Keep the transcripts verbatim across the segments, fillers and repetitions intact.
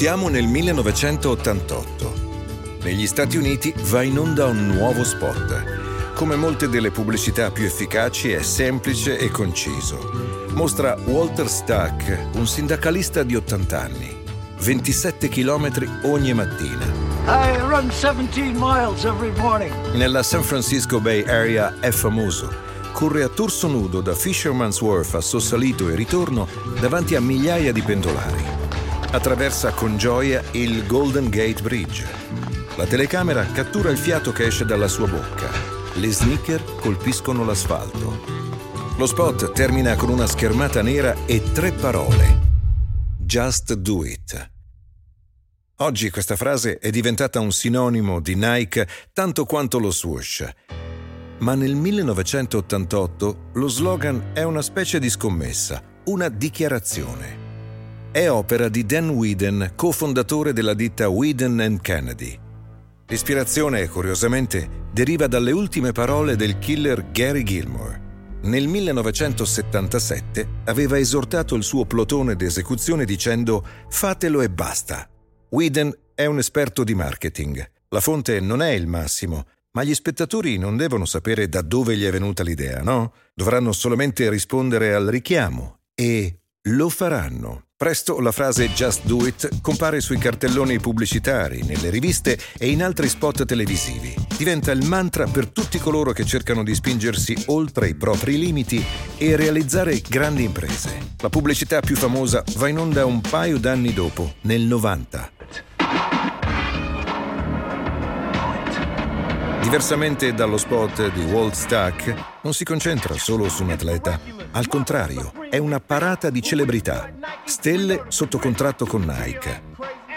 Siamo nel millenovecentottantotto. Negli Stati Uniti va in onda un nuovo spot. Come molte delle pubblicità più efficaci, è semplice e conciso. Mostra Walter Stack, un sindacalista di ottanta anni. ventisette chilometri ogni mattina. I run seventeen miles every morning. Nella San Francisco Bay Area è famoso. Corre a torso nudo da Fisherman's Wharf a Sassolito e ritorno davanti a migliaia di pendolari. Attraversa con gioia il Golden Gate Bridge. La telecamera cattura il fiato che esce dalla sua bocca. Le sneaker colpiscono l'asfalto. Lo spot termina con una schermata nera e tre parole. Just Do It. Oggi questa frase è diventata un sinonimo di Nike tanto quanto lo swoosh. Ma nel millenovecentottantotto lo slogan è una specie di scommessa, una dichiarazione. È opera di Dan Whedon, cofondatore della ditta Wieden Kennedy. L'ispirazione, curiosamente, deriva dalle ultime parole del killer Gary Gilmore. Nel millenovecentosettantasette aveva esortato il suo plotone d'esecuzione dicendo «Fatelo e basta». Whedon è un esperto di marketing. La fonte non è il massimo, ma gli spettatori non devono sapere da dove gli è venuta l'idea, no? Dovranno solamente rispondere al richiamo e lo faranno. Presto la frase «Just Do It» compare sui cartelloni pubblicitari, nelle riviste e in altri spot televisivi. Diventa il mantra per tutti coloro che cercano di spingersi oltre i propri limiti e realizzare grandi imprese. La pubblicità più famosa va in onda un paio d'anni dopo, nel novanta. Diversamente dallo spot di Walt Stack, non si concentra solo su un atleta. Al contrario, è una parata di celebrità, stelle sotto contratto con Nike.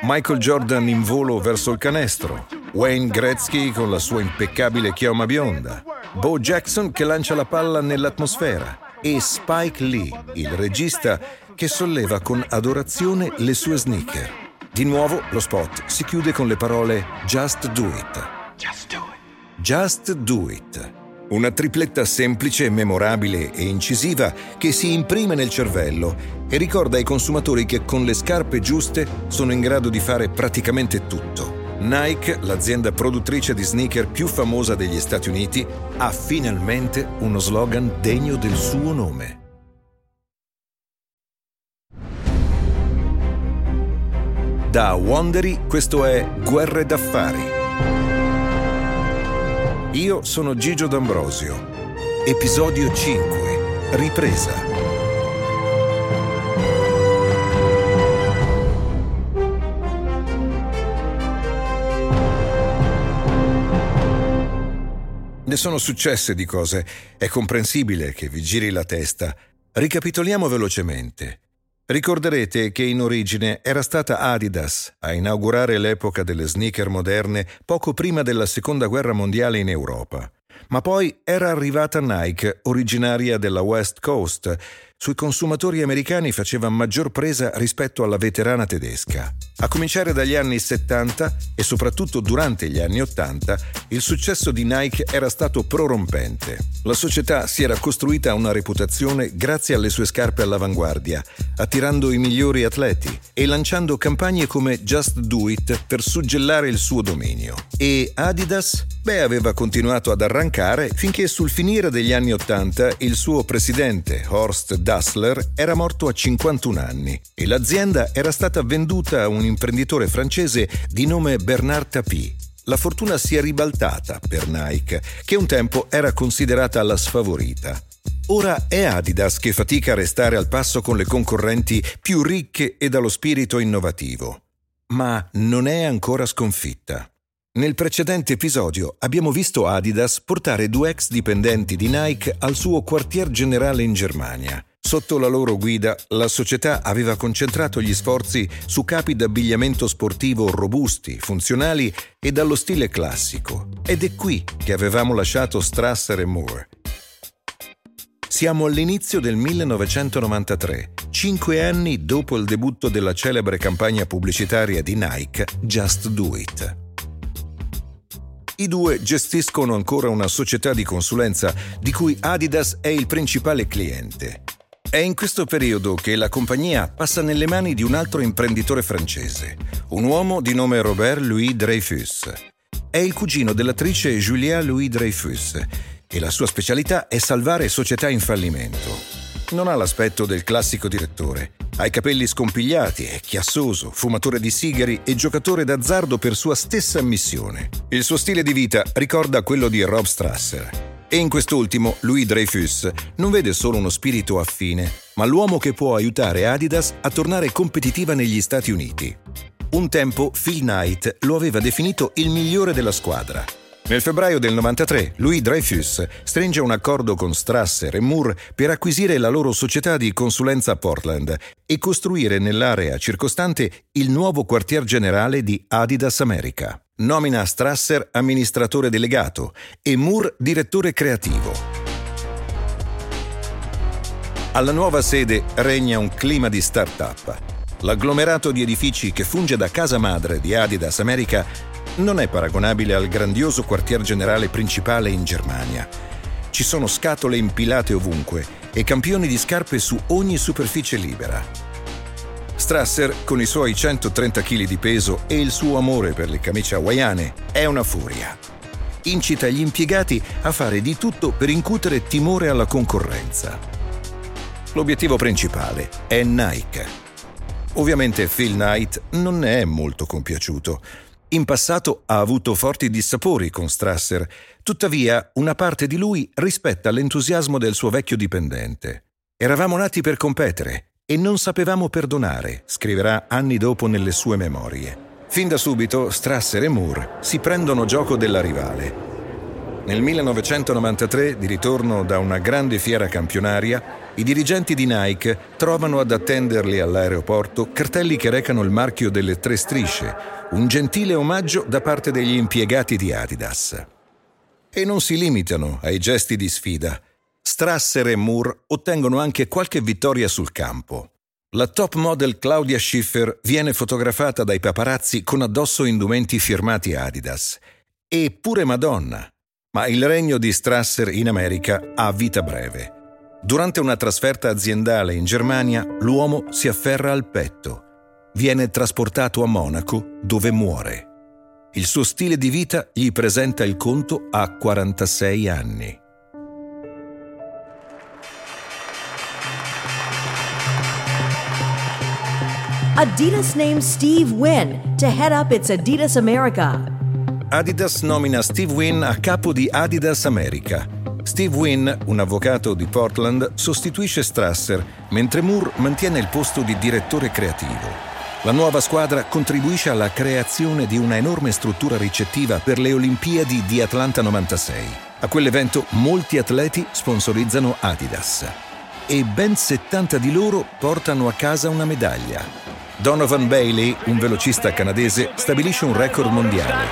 Michael Jordan in volo verso il canestro, Wayne Gretzky con la sua impeccabile chioma bionda, Bo Jackson che lancia la palla nell'atmosfera e Spike Lee, il regista, che solleva con adorazione le sue sneaker. Di nuovo lo spot si chiude con le parole Just Do It. Just do it. Just Do It. Una tripletta semplice, memorabile e incisiva che si imprime nel cervello e ricorda ai consumatori che con le scarpe giuste sono in grado di fare praticamente tutto. Nike, l'azienda produttrice di sneaker più famosa degli Stati Uniti, ha finalmente uno slogan degno del suo nome. Da Wondery, questo è Guerre d'Affari. Io sono Gigio D'Ambrosio. Episodio cinque. Ripresa. Ne sono successe di cose. È comprensibile che vi giri la testa. Ricapitoliamo velocemente. Ricorderete che in origine era stata Adidas a inaugurare l'epoca delle sneaker moderne poco prima della Seconda Guerra Mondiale in Europa, ma poi era arrivata Nike, originaria della West Coast. Sui consumatori americani faceva maggior presa rispetto alla veterana tedesca. A cominciare dagli anni settanta e soprattutto durante gli anni ottanta, il successo di Nike era stato prorompente. La società si era costruita una reputazione grazie alle sue scarpe all'avanguardia, attirando i migliori atleti e lanciando campagne come Just Do It per suggellare il suo dominio. E Adidas? Beh, aveva continuato ad arrancare finché sul finire degli anni ottanta il suo presidente, Horst Dassler, era morto a cinquantuno anni e l'azienda era stata venduta a un imprenditore francese di nome Bernard Tapie. La fortuna si è ribaltata per Nike, che un tempo era considerata la sfavorita. Ora è Adidas che fatica a restare al passo con le concorrenti più ricche e dallo spirito innovativo. Ma non è ancora sconfitta. Nel precedente episodio abbiamo visto Adidas portare due ex dipendenti di Nike al suo quartier generale in Germania. Sotto la loro guida, la società aveva concentrato gli sforzi su capi d'abbigliamento sportivo robusti, funzionali e dallo stile classico. Ed è qui che avevamo lasciato Strasser e Moore. Siamo all'inizio del millenovecentonovantatré, cinque anni dopo il debutto della celebre campagna pubblicitaria di Nike, Just Do It. I due gestiscono ancora una società di consulenza di cui Adidas è il principale cliente. È in questo periodo che la compagnia passa nelle mani di un altro imprenditore francese, un uomo di nome Robert Louis Dreyfus. È il cugino dell'attrice Julia Louis Dreyfus e la sua specialità è salvare società in fallimento. Non ha l'aspetto del classico direttore. Ha i capelli scompigliati, è chiassoso, fumatore di sigari e giocatore d'azzardo per sua stessa ammissione. Il suo stile di vita ricorda quello di Rob Strasser. E in quest'ultimo, Louis Dreyfus non vede solo uno spirito affine, ma l'uomo che può aiutare Adidas a tornare competitiva negli Stati Uniti. Un tempo Phil Knight lo aveva definito il migliore della squadra. Nel febbraio del novantatré, Louis Dreyfus stringe un accordo con Strasser e Moore per acquisire la loro società di consulenza a Portland e costruire nell'area circostante il nuovo quartier generale di Adidas America. Nomina Strasser amministratore delegato e Moore direttore creativo. Alla nuova sede regna un clima di start-up. L'agglomerato di edifici che funge da casa madre di Adidas America non è paragonabile al grandioso quartier generale principale in Germania. Ci sono scatole impilate ovunque e campioni di scarpe su ogni superficie libera. Strasser, con i suoi centotrenta chili di peso e il suo amore per le camicie hawaiane, è una furia. Incita gli impiegati a fare di tutto per incutere timore alla concorrenza. L'obiettivo principale è Nike. Ovviamente Phil Knight non ne è molto compiaciuto. In passato ha avuto forti dissapori con Strasser, tuttavia una parte di lui rispetta l'entusiasmo del suo vecchio dipendente. «Eravamo nati per competere e non sapevamo perdonare», scriverà anni dopo nelle sue memorie. Fin da subito Strasser e Moore si prendono gioco della rivale. Nel millenovecentonovantatré, di ritorno da una grande fiera campionaria, i dirigenti di Nike trovano ad attenderli all'aeroporto cartelli che recano il marchio delle tre strisce, un gentile omaggio da parte degli impiegati di Adidas. E non si limitano ai gesti di sfida. Strasser e Moore ottengono anche qualche vittoria sul campo. La top model Claudia Schiffer viene fotografata dai paparazzi con addosso indumenti firmati Adidas. E pure Madonna. Ma il regno di Strasser in America ha vita breve. Durante una trasferta aziendale in Germania, l'uomo si afferra al petto. Viene trasportato a Monaco, dove muore. Il suo stile di vita gli presenta il conto a quarantasei anni. Adidas names Steve Wynn to head up its Adidas America. Adidas nomina Steve Wynn a capo di Adidas America. Steve Wynn, un avvocato di Portland, sostituisce Strasser, mentre Moore mantiene il posto di direttore creativo. La nuova squadra contribuisce alla creazione di una enorme struttura ricettiva per le Olimpiadi di Atlanta novantasei. A quell'evento molti atleti sponsorizzano Adidas e ben settanta di loro portano a casa una medaglia. Donovan Bailey, un velocista canadese, stabilisce un record mondiale.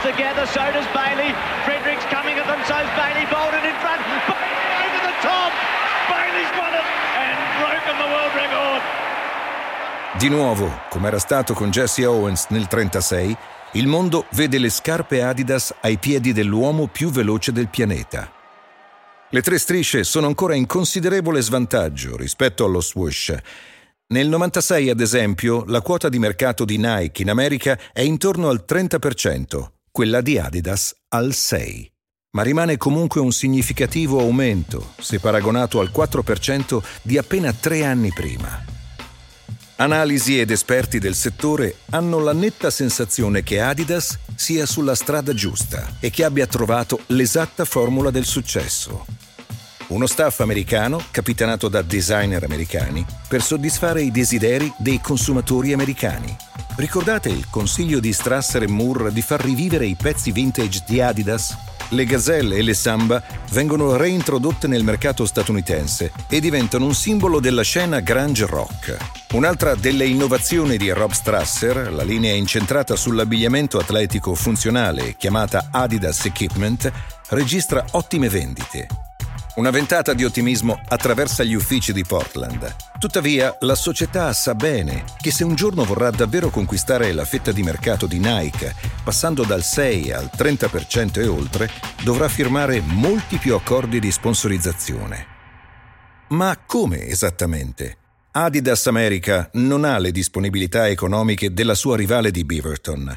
Di nuovo, come era stato con Jesse Owens nel trentasei, il mondo vede le scarpe Adidas ai piedi dell'uomo più veloce del pianeta. Le tre strisce sono ancora in considerevole svantaggio rispetto allo swoosh. Nel novantasei, ad esempio, la quota di mercato di Nike in America è intorno al trenta per cento, quella di Adidas al sei per cento. Ma rimane comunque un significativo aumento, se paragonato al quattro per cento di appena tre anni prima. Analisi ed esperti del settore hanno la netta sensazione che Adidas sia sulla strada giusta e che abbia trovato l'esatta formula del successo. Uno staff americano, capitanato da designer americani, per soddisfare i desideri dei consumatori americani. Ricordate il consiglio di Strasser e Moore di far rivivere i pezzi vintage di Adidas? Le gazelle e le samba vengono reintrodotte nel mercato statunitense e diventano un simbolo della scena grunge rock. Un'altra delle innovazioni di Rob Strasser, la linea incentrata sull'abbigliamento atletico funzionale chiamata Adidas Equipment, registra ottime vendite. Una ventata di ottimismo attraversa gli uffici di Portland. Tuttavia, la società sa bene che se un giorno vorrà davvero conquistare la fetta di mercato di Nike, passando dal sei al trenta per cento e oltre, dovrà firmare molti più accordi di sponsorizzazione. Ma come esattamente? Adidas America non ha le disponibilità economiche della sua rivale di Beaverton.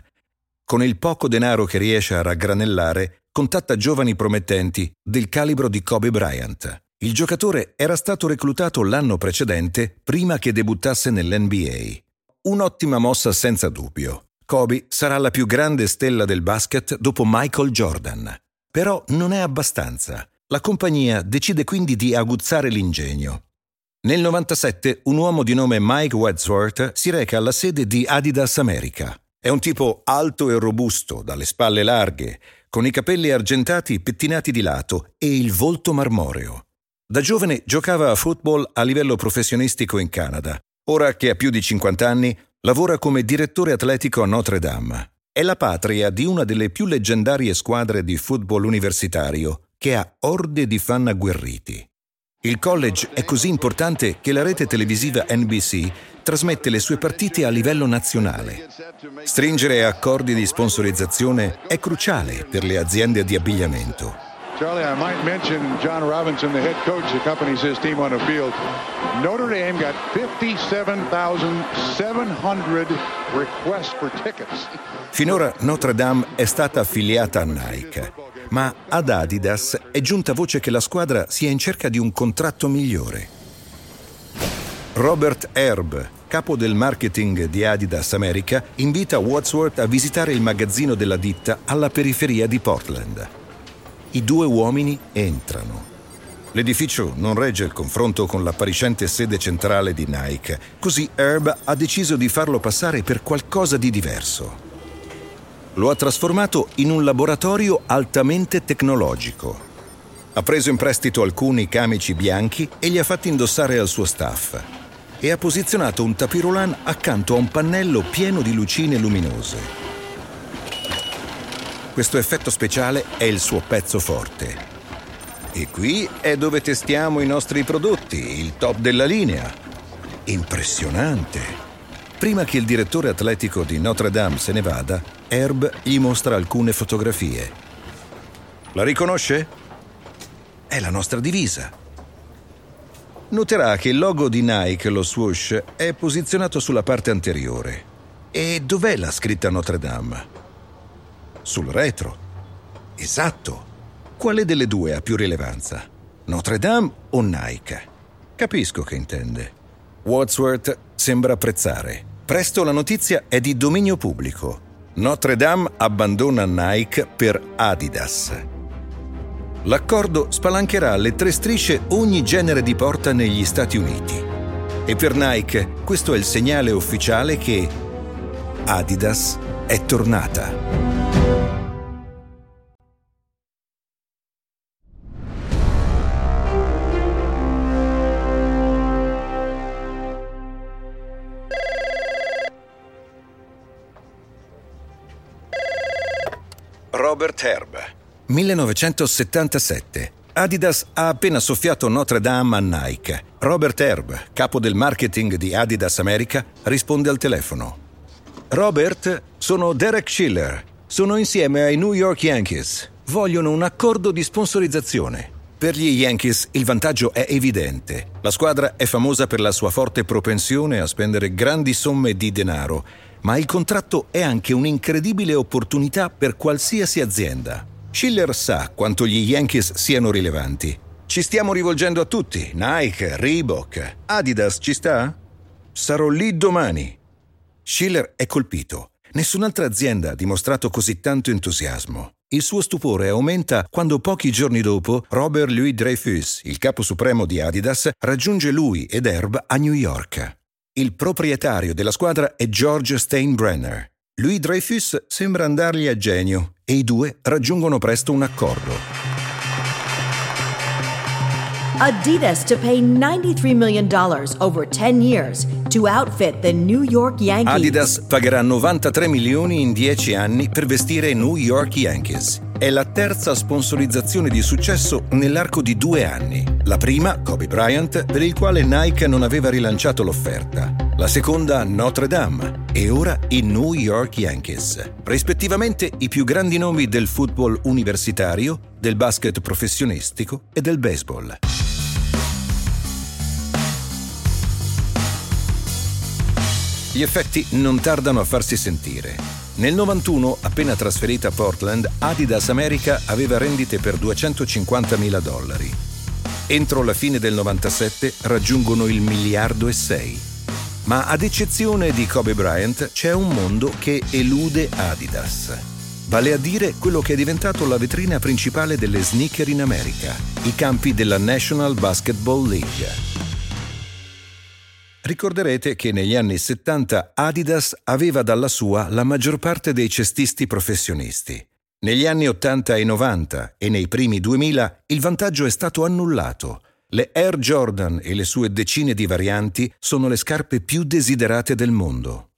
Con il poco denaro che riesce a raggranellare, contatta giovani promettenti del calibro di Kobe Bryant. Il giocatore era stato reclutato l'anno precedente, prima che debuttasse nell'N B A. Un'ottima mossa senza dubbio. Kobe sarà la più grande stella del basket dopo Michael Jordan. Però non è abbastanza. La compagnia decide quindi di aguzzare l'ingegno. Nel novantasette un uomo di nome Mike Wadsworth si reca alla sede di Adidas America. È un tipo alto e robusto, dalle spalle larghe, con i capelli argentati pettinati di lato e il volto marmoreo. Da giovane giocava a football a livello professionistico in Canada. Ora che ha più di cinquanta anni, lavora come direttore atletico a Notre Dame. È la patria di una delle più leggendarie squadre di football universitario, che ha orde di fan agguerriti. Il college è così importante che la rete televisiva N B C trasmette le sue partite a livello nazionale. Stringere accordi di sponsorizzazione è cruciale per le aziende di abbigliamento. Charlie, I might mention John Robinson, the head coach that accompanies his team on the field. Notre Dame got fifty-seven thousand seven hundred requests for tickets. Finora Notre Dame è stata affiliata a Nike, ma ad Adidas è giunta voce che la squadra sia in cerca di un contratto migliore. Robert Herb, capo del marketing di Adidas America, invita Wadsworth a visitare il magazzino della ditta alla periferia di Portland. I due uomini entrano. L'edificio non regge il confronto con l'appariscente sede centrale di Nike, così Herb ha deciso di farlo passare per qualcosa di diverso. Lo ha trasformato in un laboratorio altamente tecnologico. Ha preso in prestito alcuni camici bianchi e li ha fatti indossare al suo staff. E ha posizionato un tapirulan accanto a un pannello pieno di lucine luminose. Questo effetto speciale è il suo pezzo forte. E qui è dove testiamo i nostri prodotti, il top della linea. Impressionante! Prima che il direttore atletico di Notre Dame se ne vada, Herb gli mostra alcune fotografie. La riconosce? È la nostra divisa. Noterà che il logo di Nike, lo swoosh, è posizionato sulla parte anteriore. E dov'è la scritta Notre Dame? Sul retro. Esatto. Quale delle due ha più rilevanza? Notre Dame o Nike? Capisco che intende. Wadsworth sembra apprezzare. Presto la notizia è di dominio pubblico. Notre Dame abbandona Nike per Adidas. L'accordo spalancherà alle tre strisce ogni genere di porta negli Stati Uniti. E per Nike questo è il segnale ufficiale che Adidas è tornata. Robert Herb. millenovecentosettantasette. Adidas ha appena soffiato Notre Dame a Nike. Robert Herb, capo del marketing di Adidas America, risponde al telefono. Robert, sono Derek Schiller. Sono insieme ai New York Yankees. Vogliono un accordo di sponsorizzazione. Per gli Yankees il vantaggio è evidente. La squadra è famosa per la sua forte propensione a spendere grandi somme di denaro. Ma il contratto è anche un'incredibile opportunità per qualsiasi azienda. Schiller sa quanto gli Yankees siano rilevanti. Ci stiamo rivolgendo a tutti, Nike, Reebok, Adidas ci sta? Sarò lì domani. Schiller è colpito. Nessun'altra azienda ha dimostrato così tanto entusiasmo. Il suo stupore aumenta quando pochi giorni dopo Robert Louis Dreyfus, il capo supremo di Adidas, raggiunge lui ed Herb a New York. Il proprietario della squadra è George Steinbrenner. Louis Dreyfus sembra andargli a genio e i due raggiungono presto un accordo. Adidas to pay ninety-three million dollars over ten years to outfit the New York Yankees. Adidas pagherà novantatré milioni in dieci anni per vestire i New York Yankees. È la terza sponsorizzazione di successo nell'arco di due anni. La prima, Kobe Bryant, per il quale Nike non aveva rilanciato l'offerta. La seconda, Notre Dame. E ora i New York Yankees. Rispettivamente i più grandi nomi del football universitario, del basket professionistico e del baseball. Gli effetti non tardano a farsi sentire. Nel novantuno, appena trasferita a Portland, Adidas America aveva rendite per duecentocinquantamila dollari. Entro la fine del novantasette raggiungono il miliardo e sei. Ma ad eccezione di Kobe Bryant c'è un mondo che elude Adidas. Vale a dire quello che è diventato la vetrina principale delle sneaker in America, i campi della National Basketball League. Ricorderete che negli anni settanta Adidas aveva dalla sua la maggior parte dei cestisti professionisti. Negli anni ottanta e novanta e nei primi duemila il vantaggio è stato annullato. Le Air Jordan e le sue decine di varianti sono le scarpe più desiderate del mondo.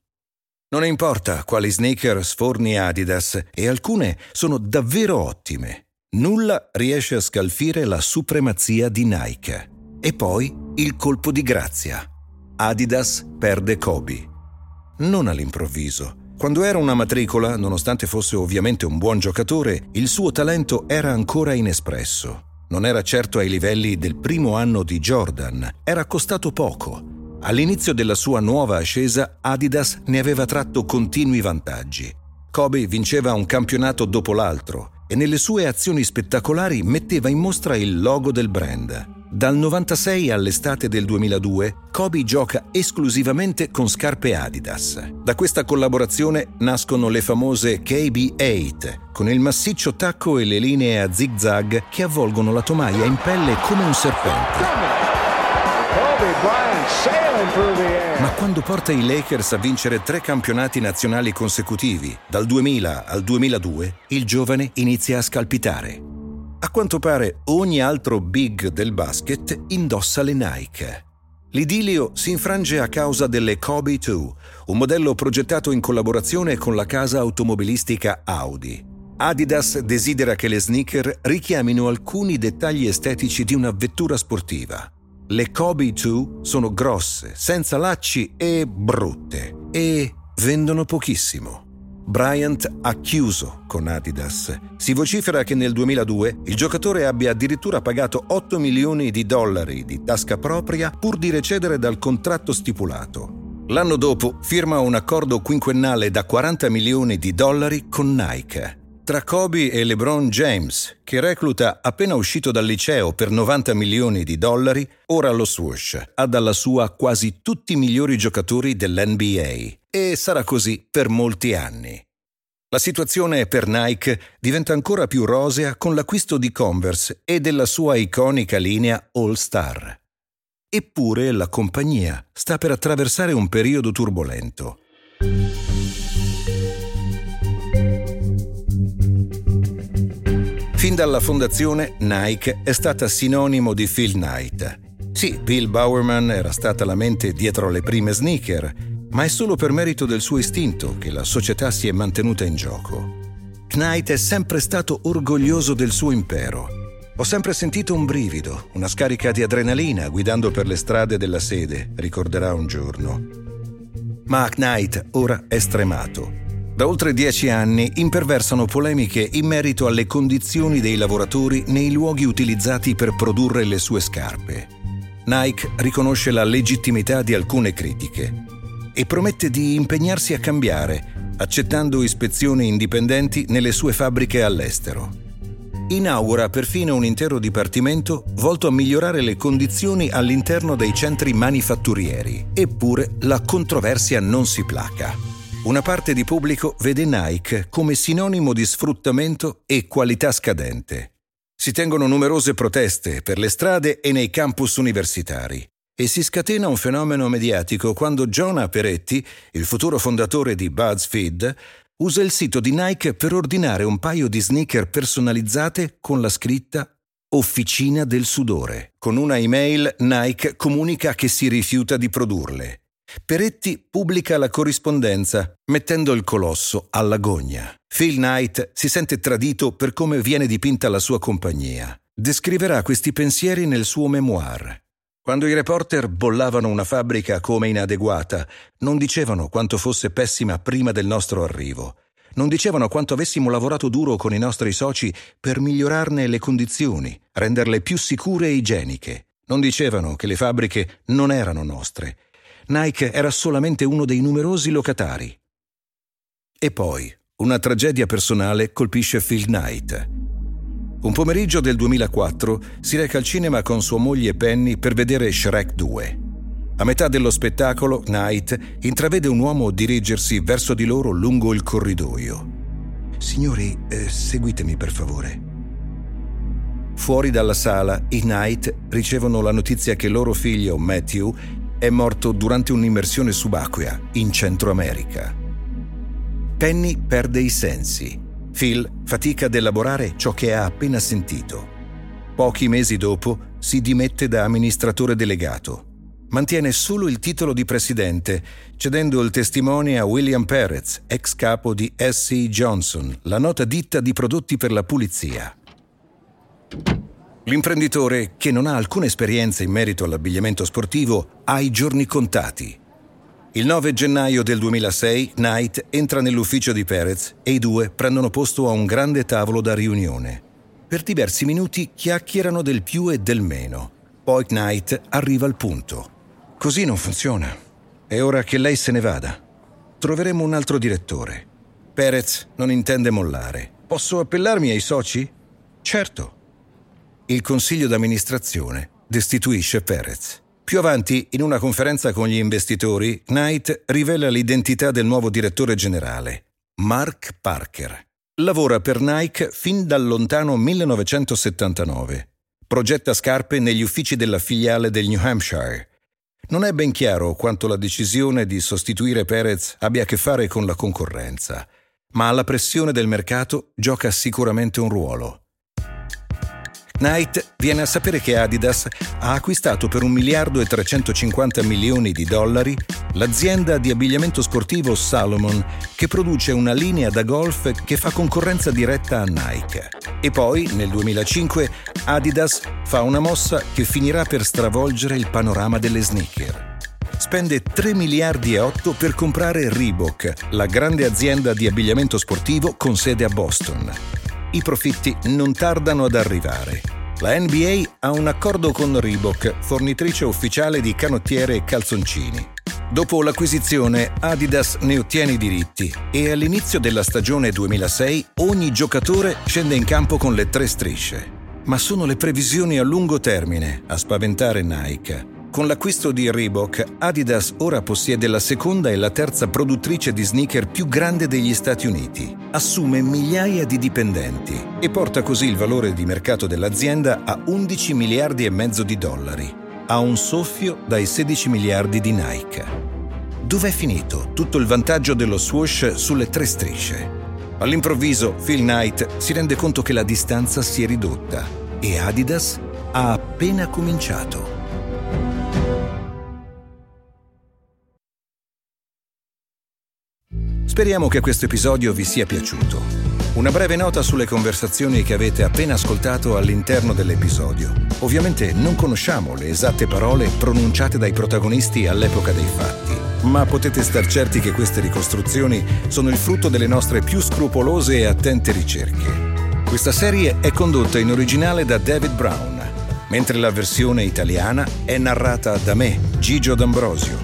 Non importa quali sneaker sforni Adidas, e alcune sono davvero ottime. Nulla riesce a scalfire la supremazia di Nike. E poi il colpo di grazia. Adidas perde Kobe. Non all'improvviso. Quando era una matricola, nonostante fosse ovviamente un buon giocatore, il suo talento era ancora inespresso. Non era certo ai livelli del primo anno di Jordan, era costato poco. All'inizio della sua nuova ascesa, Adidas ne aveva tratto continui vantaggi. Kobe vinceva un campionato dopo l'altro e nelle sue azioni spettacolari metteva in mostra il logo del brand. Dal novantasei all'estate del duemiladue, Kobe gioca esclusivamente con scarpe Adidas. Da questa collaborazione nascono le famose K B otto, con il massiccio tacco e le linee a zig-zag che avvolgono la tomaia in pelle come un serpente. Ma quando porta i Lakers a vincere tre campionati nazionali consecutivi, dal duemila al duemiladue, il giovane inizia a scalpitare. A quanto pare ogni altro big del basket indossa le Nike. L'idillio si infrange a causa delle Kobe due, un modello progettato in collaborazione con la casa automobilistica Audi. Adidas desidera che le sneaker richiamino alcuni dettagli estetici di una vettura sportiva. Le Kobe due sono grosse, senza lacci e brutte, e vendono pochissimo. Bryant ha chiuso con Adidas. Si vocifera che nel duemiladue il giocatore abbia addirittura pagato otto milioni di dollari di tasca propria pur di recedere dal contratto stipulato. L'anno dopo firma un accordo quinquennale da quaranta milioni di dollari con Nike. Tra Kobe e LeBron James, che recluta appena uscito dal liceo per novanta milioni di dollari, ora lo swoosh ha dalla sua quasi tutti i migliori giocatori dell'N B A. E sarà così per molti anni. La situazione per Nike diventa ancora più rosea con l'acquisto di Converse e della sua iconica linea All Star. Eppure la compagnia sta per attraversare un periodo turbolento. Fin dalla fondazione, Nike è stata sinonimo di Phil Knight. Sì, Bill Bowerman era stata la mente dietro le prime sneaker, ma è solo per merito del suo istinto che la società si è mantenuta in gioco. Knight è sempre stato orgoglioso del suo impero. Ho sempre sentito un brivido, una scarica di adrenalina guidando per le strade della sede, ricorderà un giorno. Ma Knight ora è stremato. Da oltre dieci anni imperversano polemiche in merito alle condizioni dei lavoratori nei luoghi utilizzati per produrre le sue scarpe. Nike riconosce la legittimità di alcune critiche e promette di impegnarsi a cambiare, accettando ispezioni indipendenti nelle sue fabbriche all'estero. Inaugura perfino un intero dipartimento volto a migliorare le condizioni all'interno dei centri manifatturieri. Eppure la controversia non si placa. Una parte di pubblico vede Nike come sinonimo di sfruttamento e qualità scadente. Si tengono numerose proteste per le strade e nei campus universitari. E si scatena un fenomeno mediatico quando Jonah Peretti, il futuro fondatore di BuzzFeed, usa il sito di Nike per ordinare un paio di sneaker personalizzate con la scritta Officina del Sudore. Con una email Nike comunica che si rifiuta di produrle. Peretti pubblica la corrispondenza mettendo il colosso alla gogna. Phil Knight si sente tradito per come viene dipinta la sua compagnia. Descriverà questi pensieri nel suo memoir. Quando i reporter bollavano una fabbrica come inadeguata, non dicevano quanto fosse pessima prima del nostro arrivo. Non dicevano quanto avessimo lavorato duro con i nostri soci per migliorarne le condizioni, renderle più sicure e igieniche. Non dicevano che le fabbriche non erano nostre. Nike era solamente uno dei numerosi locatari. E poi una tragedia personale colpisce Phil Knight. Un pomeriggio del duemilaquattro si reca al cinema con sua moglie Penny per vedere Shrek due. A metà dello spettacolo, Knight intravede un uomo dirigersi verso di loro lungo il corridoio. «Signori, eh, seguitemi per favore». Fuori dalla sala, i Knight ricevono la notizia che loro figlio, Matthew, è morto durante un'immersione subacquea in Centro America. Penny perde i sensi. Phil fatica ad elaborare ciò che ha appena sentito. Pochi mesi dopo si dimette da amministratore delegato. Mantiene solo il titolo di presidente, cedendo il testimone a William Perez, ex capo di S C Johnson, la nota ditta di prodotti per la pulizia. L'imprenditore, che non ha alcuna esperienza in merito all'abbigliamento sportivo, ha i giorni contati. Il nove gennaio del duemilasei, Knight entra nell'ufficio di Perez e i due prendono posto a un grande tavolo da riunione. Per diversi minuti chiacchierano del più e del meno. Poi Knight arriva al punto. «Così non funziona. È ora che lei se ne vada. Troveremo un altro direttore». Perez non intende mollare. «Posso appellarmi ai soci?» «Certo». Il consiglio d'amministrazione destituisce Perez. Più avanti, in una conferenza con gli investitori, Knight rivela l'identità del nuovo direttore generale, Mark Parker. Lavora per Nike fin dal lontano millenovecentosettantanove. Progetta scarpe negli uffici della filiale del New Hampshire. Non è ben chiaro quanto la decisione di sostituire Perez abbia a che fare con la concorrenza, ma la pressione del mercato gioca sicuramente un ruolo. Knight viene a sapere che Adidas ha acquistato per un miliardo e trecentocinquanta milioni di dollari l'azienda di abbigliamento sportivo Salomon, che produce una linea da golf che fa concorrenza diretta a Nike. E poi, nel duemilacinque, Adidas fa una mossa che finirà per stravolgere il panorama delle sneaker. Spende tre miliardi e otto per comprare Reebok, la grande azienda di abbigliamento sportivo con sede a Boston. I profitti non tardano ad arrivare. La N B A ha un accordo con Reebok, fornitrice ufficiale di canottiere e calzoncini. Dopo l'acquisizione, Adidas ne ottiene i diritti e all'inizio della stagione duemilasei ogni giocatore scende in campo con le tre strisce. Ma sono le previsioni a lungo termine a spaventare Nike. Con l'acquisto di Reebok, Adidas ora possiede la seconda e la terza produttrice di sneaker più grande degli Stati Uniti. Assume migliaia di dipendenti e porta così il valore di mercato dell'azienda a undici miliardi e mezzo di dollari, a un soffio dai sedici miliardi di Nike. Dov'è finito tutto il vantaggio dello swoosh sulle tre strisce? All'improvviso Phil Knight si rende conto che la distanza si è ridotta e Adidas ha appena cominciato. Speriamo che questo episodio vi sia piaciuto. Una breve nota sulle conversazioni che avete appena ascoltato all'interno dell'episodio. Ovviamente non conosciamo le esatte parole pronunciate dai protagonisti all'epoca dei fatti, ma potete star certi che queste ricostruzioni sono il frutto delle nostre più scrupolose e attente ricerche. Questa serie è condotta in originale da David Brown, mentre la versione italiana è narrata da me, Gigio D'Ambrosio.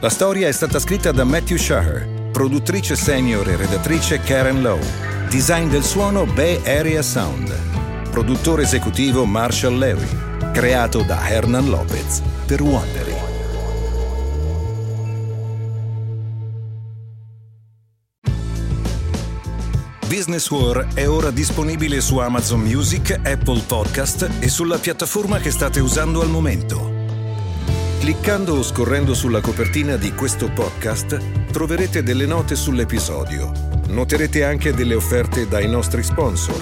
La storia è stata scritta da Matthew Shahar, produttrice senior e redattrice Karen Lowe, design del suono Bay Area Sound, produttore esecutivo Marshall Leary, creato da Hernan Lopez per Wondery. Business War è ora disponibile su Amazon Music, Apple Podcast e sulla piattaforma che state usando al momento. Cliccando o scorrendo sulla copertina di questo podcast troverete delle note sull'episodio. Noterete anche delle offerte dai nostri sponsor.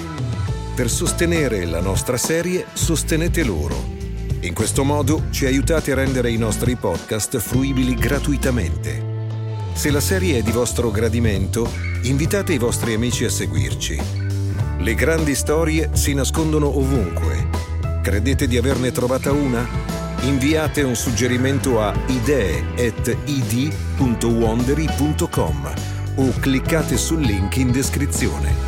Per sostenere la nostra serie, sostenete loro. In questo modo ci aiutate a rendere i nostri podcast fruibili gratuitamente. Se la serie è di vostro gradimento, invitate i vostri amici a seguirci. Le grandi storie si nascondono ovunque. Credete di averne trovata una? Inviate un suggerimento a idee chiocciola id punto wondery punto com o cliccate sul link in descrizione.